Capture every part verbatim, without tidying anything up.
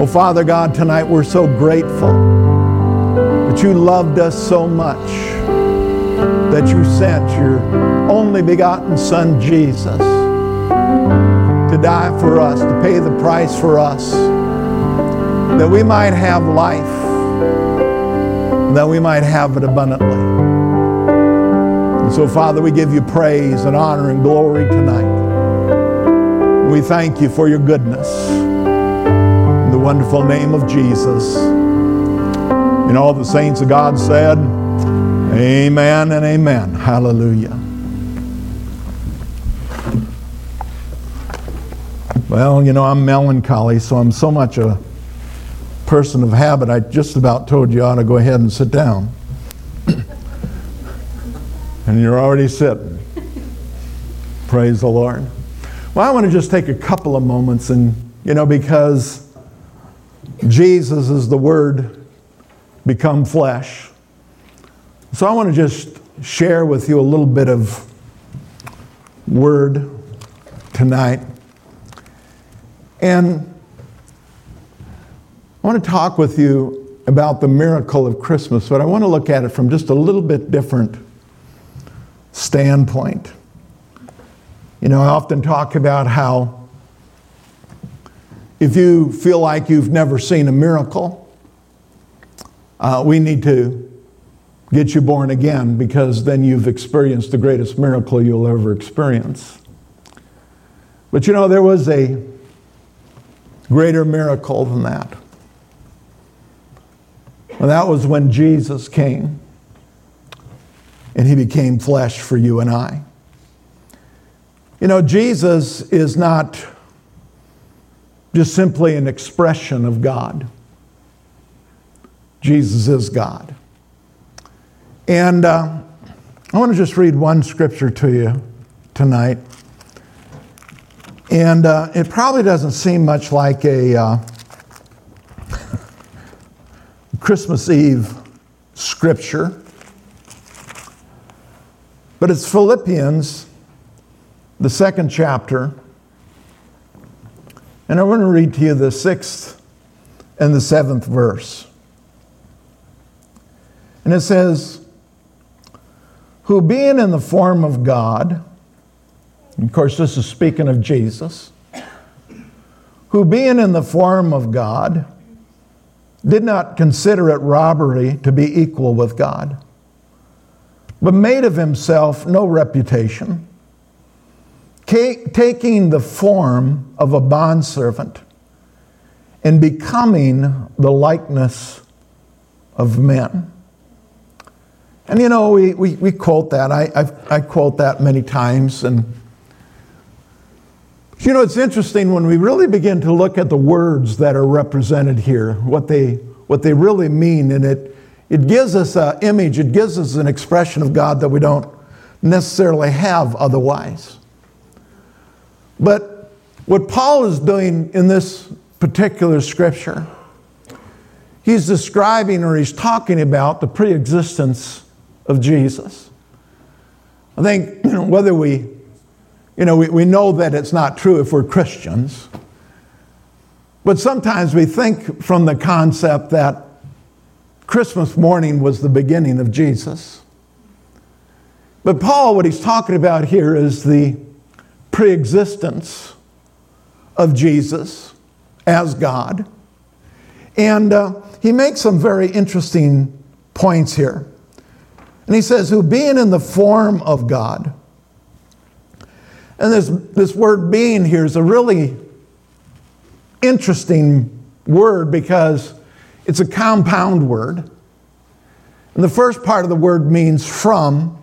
Oh, Father God, tonight we're so grateful that you loved us so much that you sent your only begotten Son, Jesus, to die for us, to pay the price for us, that we might have life, that we might have it abundantly. And so, Father, we give you praise and honor and glory tonight. We thank you for your goodness. In the wonderful name of Jesus. And all the saints of God said, amen and amen. Hallelujah. Well, you know, I'm melancholy, so I'm so much a person of habit, I just about told you I ought to go ahead and sit down. And you're already sitting. Praise the Lord. Well, I want to just take a couple of moments and, you know, because Jesus is the Word become flesh. So I want to just share with you a little bit of Word tonight. And I want to talk with you about the miracle of Christmas, but I want to look at it from just a little bit different standpoint. You know, I often talk about how if you feel like you've never seen a miracle, uh, we need to get you born again, because then you've experienced the greatest miracle you'll ever experience. But you know, there was a greater miracle than that. And that was when Jesus came. And he became flesh for you and I. You know, Jesus is not just simply an expression of God. Jesus is God. And uh, I want to just read one scripture to you tonight. And uh, it probably doesn't seem much like a uh, Christmas Eve scripture. But it's Philippians, the second chapter. And I want to read to you the sixth and the seventh verse. And it says, who being in the form of God, and of course this is speaking of Jesus, who being in the form of God, did not consider it robbery to be equal with God, but made of himself no reputation, taking the form of a bondservant and becoming the likeness of men. And you know, we, we, we quote that. I, I, I quote that many times. And you know, it's interesting when we really begin to look at the words that are represented here, what they, what they really mean in it. It gives us an image, it gives us an expression of God that we don't necessarily have otherwise. But what Paul is doing in this particular scripture, he's describing or he's talking about the pre-existence of Jesus. I think whether we, you know, we, we know that it's not true if we're Christians, but sometimes we think from the concept that Christmas morning was the beginning of Jesus. But Paul, what he's talking about here is the pre-existence of Jesus as God. And uh, he makes some very interesting points here. And he says, who being in the form of God. And this, this word being here is a really interesting word, because it's a compound word. And the first part of the word means from,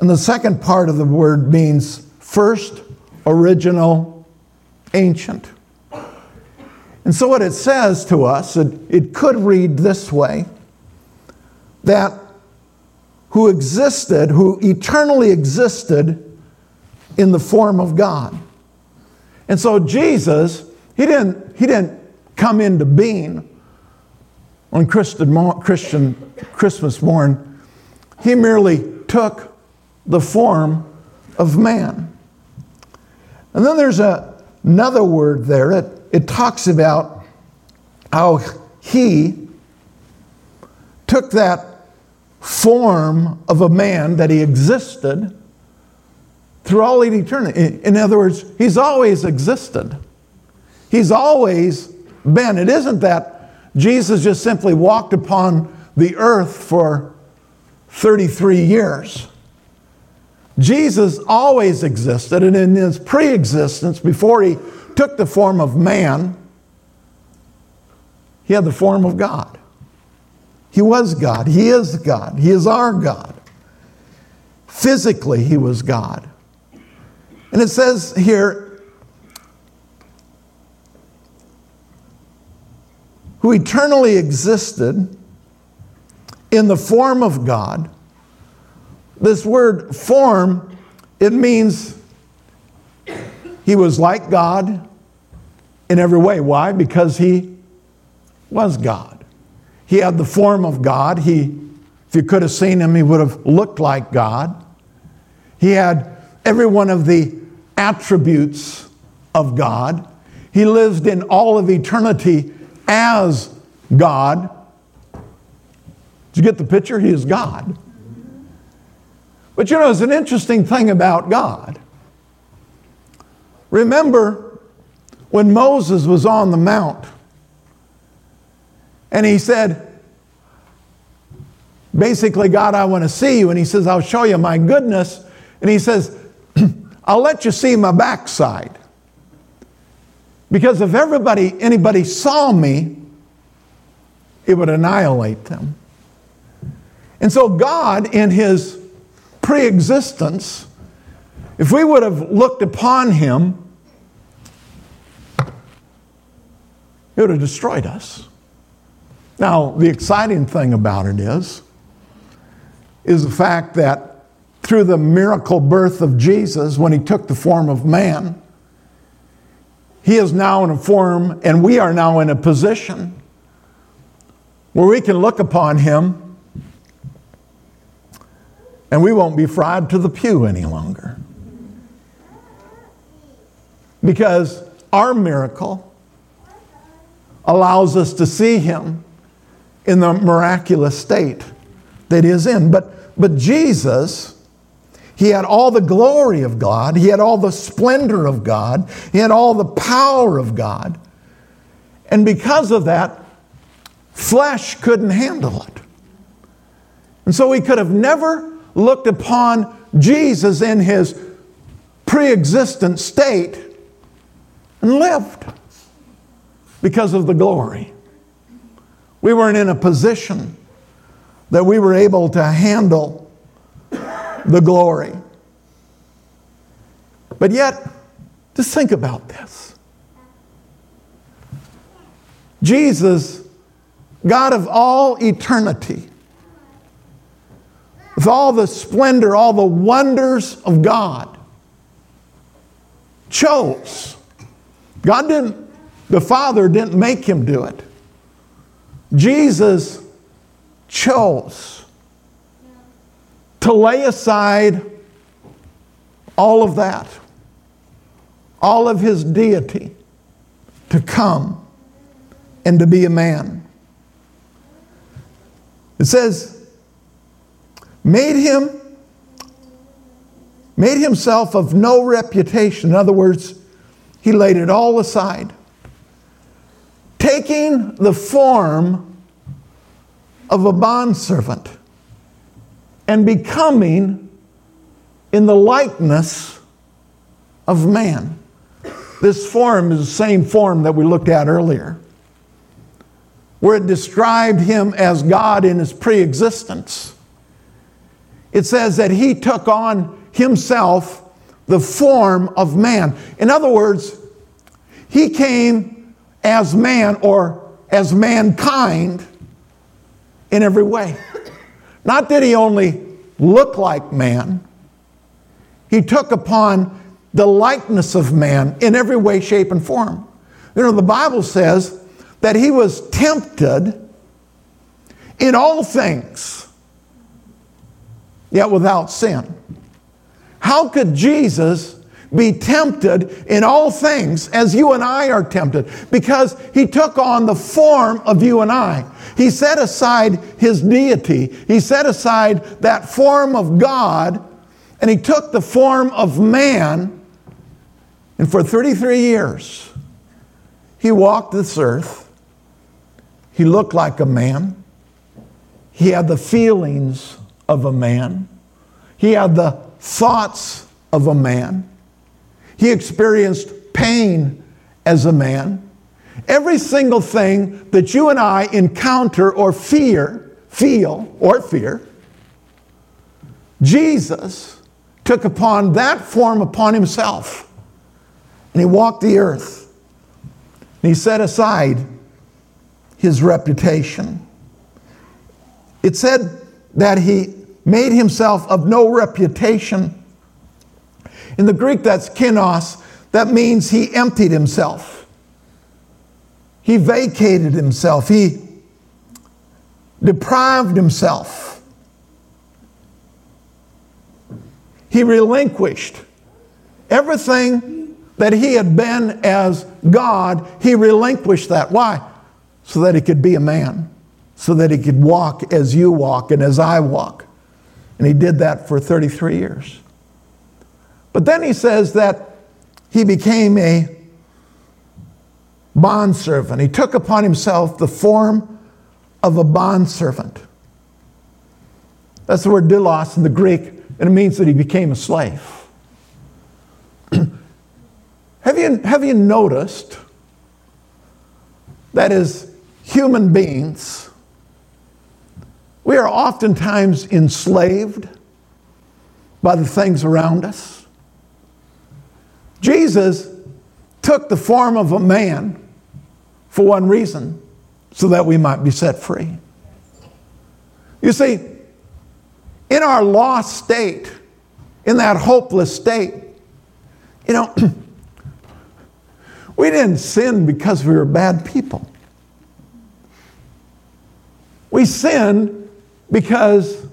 and the second part of the word means first, original, ancient. And so what it says to us, it, it could read this way, that who existed, who eternally existed in the form of God. And so Jesus, he didn't, he didn't come into being on Christian Christmas morn. He merely took the form of man. And then there's a, another word there. It, it talks about how he took that form of a man that he existed through all eternity. In other words, he's always existed. He's always been. It isn't that Jesus just simply walked upon the earth for thirty-three years. Jesus always existed, and in his pre-existence, before he took the form of man, he had the form of God. He was God. He is God. He is our God. Physically, he was God. And it says here, who eternally existed in the form of God. This word form, it means he was like God in every way. Why? Because he was God. He had the form of God. He, if you could have seen him, he would have looked like God. He had every one of the attributes of God. He lived in all of eternity as God. Did you get the picture? He is God. But you know, it's an interesting thing about God. Remember when Moses was on the mount and he said, basically, God, I want to see you. And he says, I'll show you my goodness. And he says, I'll let you see my backside. Because if everybody, anybody saw me, it would annihilate them. And so God, in his pre-existence, if we would have looked upon him, it would have destroyed us. Now, the exciting thing about it is, is the fact that through the miracle birth of Jesus, when he took the form of man, he is now in a form, and we are now in a position where we can look upon him and we won't be fried to the pew any longer. Because our miracle allows us to see him in the miraculous state that he is in. But, but Jesus, he had all the glory of God. He had all the splendor of God. He had all the power of God. And because of that, flesh couldn't handle it. And so we could have never looked upon Jesus in his pre-existent state and lived because of the glory. We weren't in a position that we were able to handle the glory. But yet, just think about this. Jesus, God of all eternity, with all the splendor, all the wonders of God, chose. God didn't, the Father didn't make him do it. Jesus chose to lay aside all of that, all of his deity, to come and to be a man. It says, Made him, made himself of no reputation. In other words, he laid it all aside, taking the form of a bondservant and becoming in the likeness of man. This form is the same form that we looked at earlier, where it described him as God in his pre-existence. It says that he took on himself the form of man. In other words, he came as man or as mankind in every way. Not that he only looked like man. He took upon the likeness of man in every way, shape, and form. You know, the Bible says that he was tempted in all things, yet without sin. How could Jesus be tempted in all things as you and I are tempted, because he took on the form of you and I. He set aside his deity. He set aside that form of God, and he took the form of man. And for thirty-three years, he walked this earth. He looked like a man. He had the feelings of a man. He had the thoughts of a man. He experienced pain as a man. Every single thing that you and I encounter or fear, feel or fear, Jesus took upon that form upon himself. And he walked the earth. And he set aside his reputation. It said that he made himself of no reputation. In the Greek, that's kinos. That means he emptied himself. He vacated himself. He deprived himself. He relinquished everything that he had been as God. He relinquished that. Why? So that he could be a man. So that he could walk as you walk and as I walk. And he did that for thirty-three years. But then he says that he became a bondservant. He took upon himself the form of a bondservant. That's the word doulos in the Greek, and it means that he became a slave. have you, have you noticed that as human beings, we are oftentimes enslaved by the things around us? Jesus took the form of a man for one reason, so that we might be set free. You see, in our lost state, in that hopeless state, you know, we didn't sin because we were bad people. We sinned because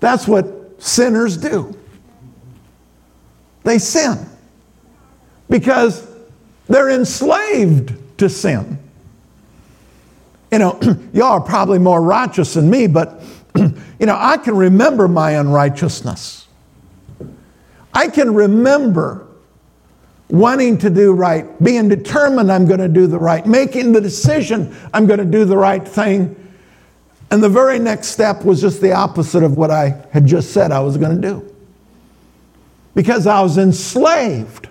that's what sinners do. They sin because they're enslaved to sin. You know, y'all are probably more righteous than me, but, you know, I can remember my unrighteousness. I can remember wanting to do right, being determined I'm going to do the right, making the decision I'm going to do the right thing. And the very next step was just the opposite of what I had just said I was going to do. Because I was enslaved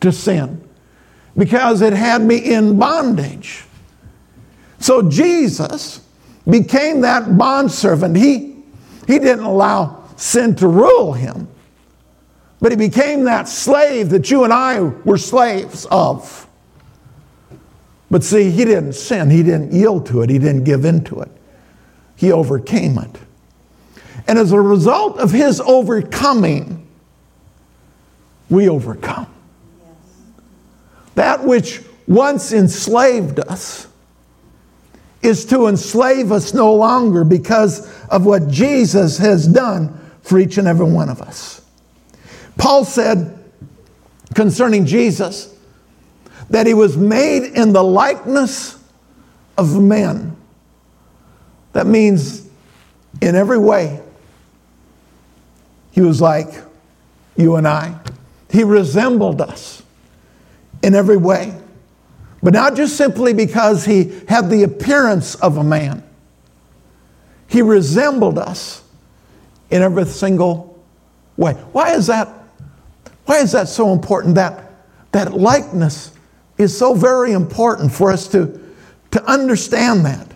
to sin. Because it had me in bondage. So Jesus became that bondservant. He, he didn't allow sin to rule him. But he became that slave that you and I were slaves of. But see, he didn't sin. He didn't yield to it. He didn't give in to it. He overcame it. And as a result of his overcoming, we overcome. Yes. That which once enslaved us is to enslave us no longer because of what Jesus has done for each and every one of us. Paul said concerning Jesus that he was made in the likeness of men. That means in every way, he was like you and I. He resembled us in every way. But not just simply because he had the appearance of a man. He resembled us in every single way. Why is that, why is that so important? That, that likeness is so very important for us to, to understand that.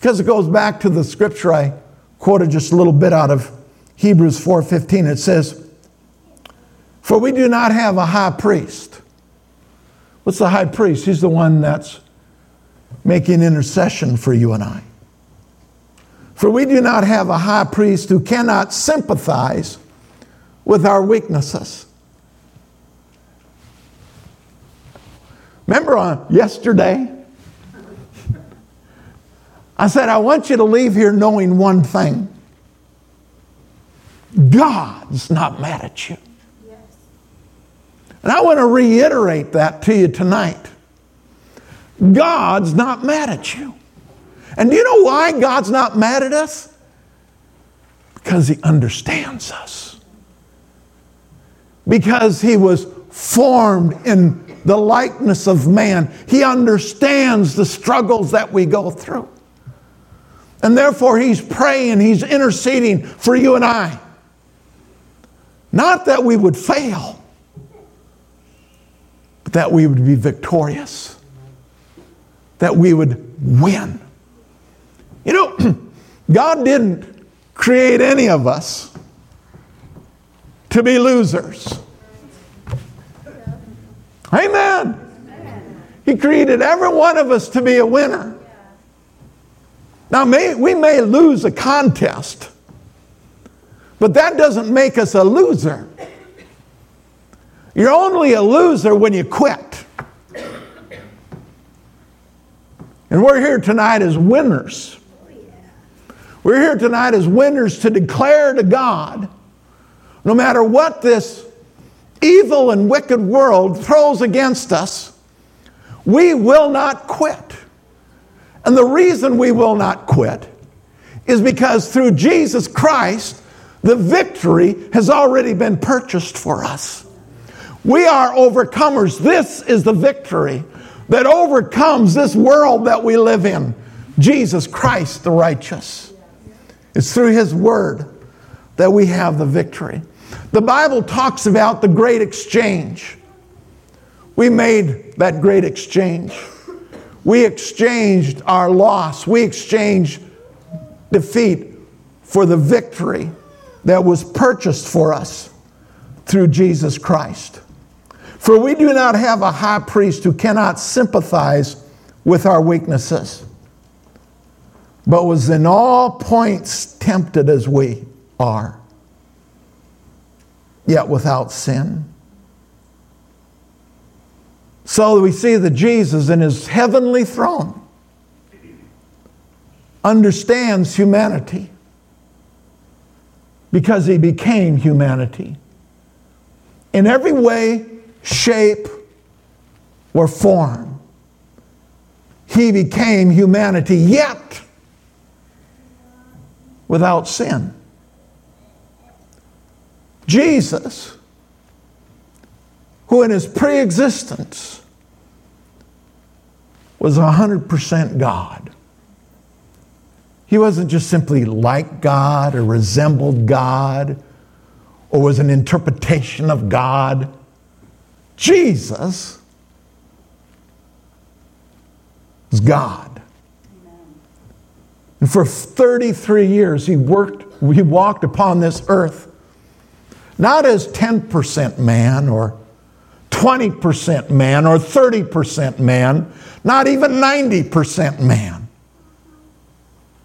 Because it goes back to the scripture I quoted just a little bit out of Hebrews four fifteen. It says, for we do not have a high priest. What's the high priest? He's the one that's making intercession for you and I. For we do not have a high priest who cannot sympathize with our weaknesses. Remember on yesterday? I said, I want you to leave here knowing one thing. God's not mad at you. And I want to reiterate that to you tonight. God's not mad at you. And do you know why God's not mad at us? Because he understands us. Because he was formed in the likeness of man. He understands the struggles that we go through. And therefore, he's praying, he's interceding for you and I. Not that we would fail, but that we would be victorious. That we would win. You know, God didn't create any of us to be losers. Amen. He created every one of us to be a winner. Now, may, we may lose a contest, but that doesn't make us a loser. You're only a loser when you quit. And we're here tonight as winners. We're here tonight as winners to declare to God, no matter what this evil and wicked world throws against us, we will not quit. And the reason we will not quit is because through Jesus Christ, the victory has already been purchased for us. We are overcomers. This is the victory that overcomes this world that we live in. Jesus Christ, the righteous. It's through his word that we have the victory. The Bible talks about the great exchange. We made that great exchange. We exchanged our loss. We exchanged defeat for the victory that was purchased for us through Jesus Christ. For we do not have a high priest who cannot sympathize with our weaknesses, but was in all points tempted as we are, yet without sin. So we see that Jesus in his heavenly throne understands humanity because he became humanity in every way, shape, or form. He became humanity, yet without sin. Jesus, who in his pre-existence was one hundred percent God. He wasn't just simply like God or resembled God or was an interpretation of God. Jesus was God. And for thirty-three years he worked, he walked upon this earth, not as ten percent man or twenty percent man or thirty percent man, not even ninety percent man.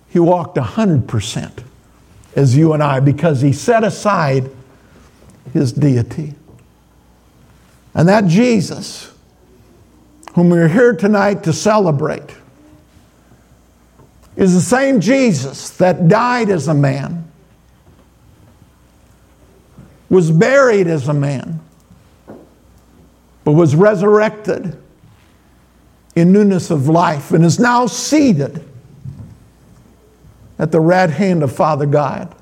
He walked one hundred percent as you and I because he set aside his deity. And that Jesus, whom we're here tonight to celebrate, is the same Jesus that died as a man, was buried as a man, but was resurrected in newness of life and is now seated at the right hand of Father God,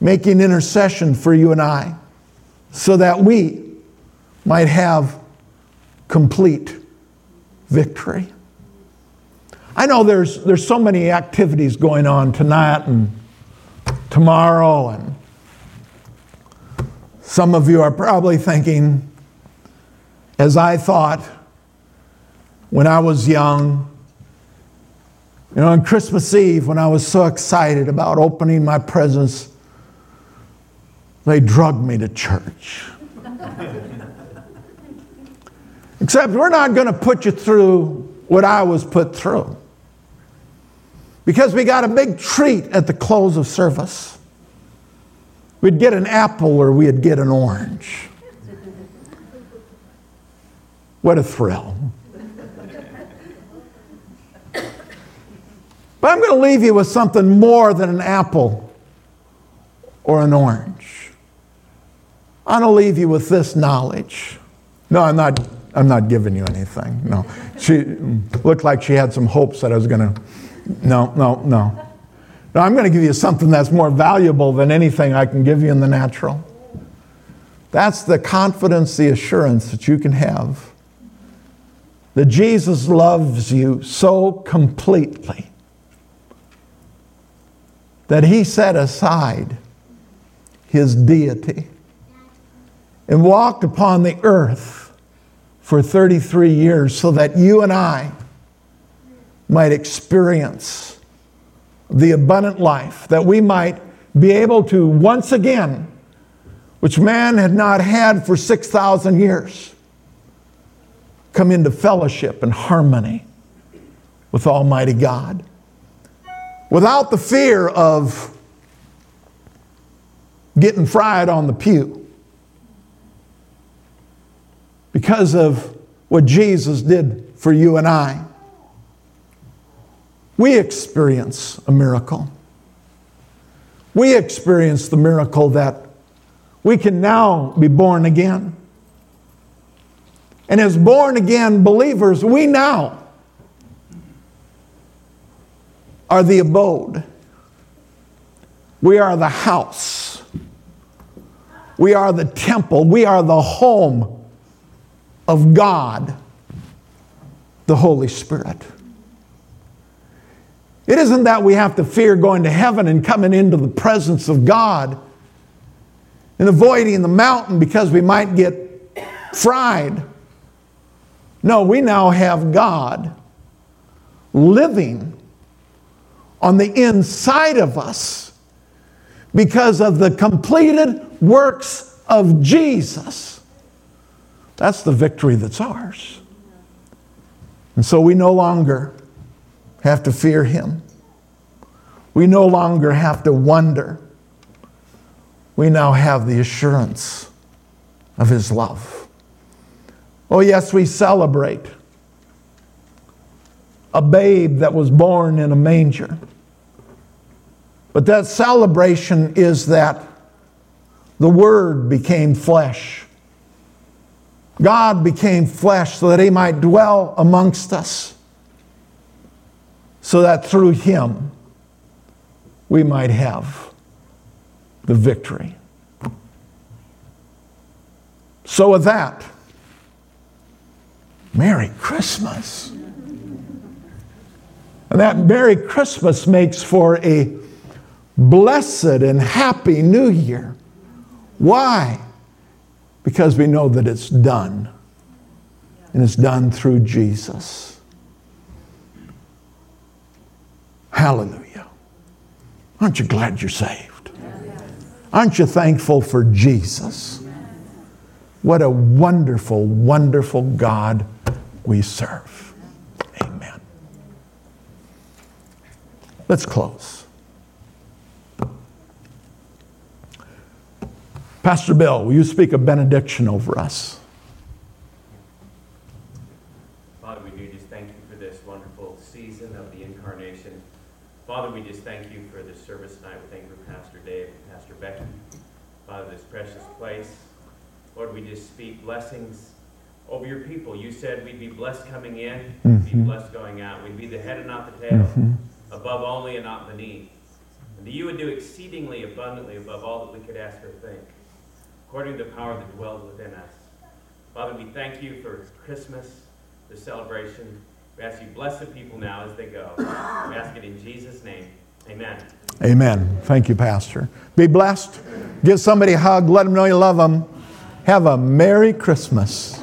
making intercession for you and I so that we might have complete victory. I know there's, there's so many activities going on tonight and tomorrow, and some of you are probably thinking, as I thought when I was young, you know, on Christmas Eve when I was so excited about opening my presents, they drugged me to church. Except we're not going to put you through what I was put through. Because we got a big treat at the close of service. We'd get an apple or we'd get an orange. What a thrill. But I'm going to leave you with something more than an apple or an orange. I'm going to leave you with this knowledge. No, I'm not I'm not giving you anything. No. She looked like she had some hopes that I was going to, no, no, no. No, I'm going to give you something that's more valuable than anything I can give you in the natural. That's the confidence, the assurance that you can have. That Jesus loves you so completely that he set aside his deity and walked upon the earth for thirty-three years so that you and I might experience the abundant life, that we might be able to once again, which man had not had for six thousand years, come into fellowship and harmony with Almighty God. Without the fear of getting fried on the pew because of what Jesus did for you and I, we experience a miracle. We experience the miracle that we can now be born again. And as born again believers, we now are the abode. We are the house. We are the temple. We are the home of God, the Holy Spirit. It isn't that we have to fear going to heaven and coming into the presence of God and avoiding the mountain because we might get fried. No, we now have God living on the inside of us because of the completed works of Jesus. That's the victory that's ours. And so we no longer have to fear him. We no longer have to wonder. We now have the assurance of his love. Oh yes, we celebrate a babe that was born in a manger. But that celebration is that the Word became flesh. God became flesh so that he might dwell amongst us, so that through him we might have the victory. So with that, Merry Christmas. And that Merry Christmas makes for a blessed and happy New Year. Why? Because we know that it's done. And it's done through Jesus. Hallelujah. Aren't you glad you're saved? Aren't you thankful for Jesus? What a wonderful, wonderful God we serve. Let's close. Pastor Bill, will you speak a benediction over us? Father, we do just thank you for this wonderful season of the incarnation. Father, we just thank you for this service tonight. We thank you for Pastor Dave and Pastor Becky. Father, this precious place. Lord, we just speak blessings over your people. You said we'd be blessed coming in, mm-hmm. We'd be blessed going out. We'd be the head and not the tail. Mm-hmm. Above only and not beneath. And that you would do exceedingly abundantly above all that we could ask or think, according to the power that dwells within us. Father, we thank you for Christmas, the celebration. We ask you bless the people now as they go. We ask it in Jesus' name. Amen. Amen. Thank you, Pastor. Be blessed. Give somebody a hug. Let them know you love them. Have a Merry Christmas.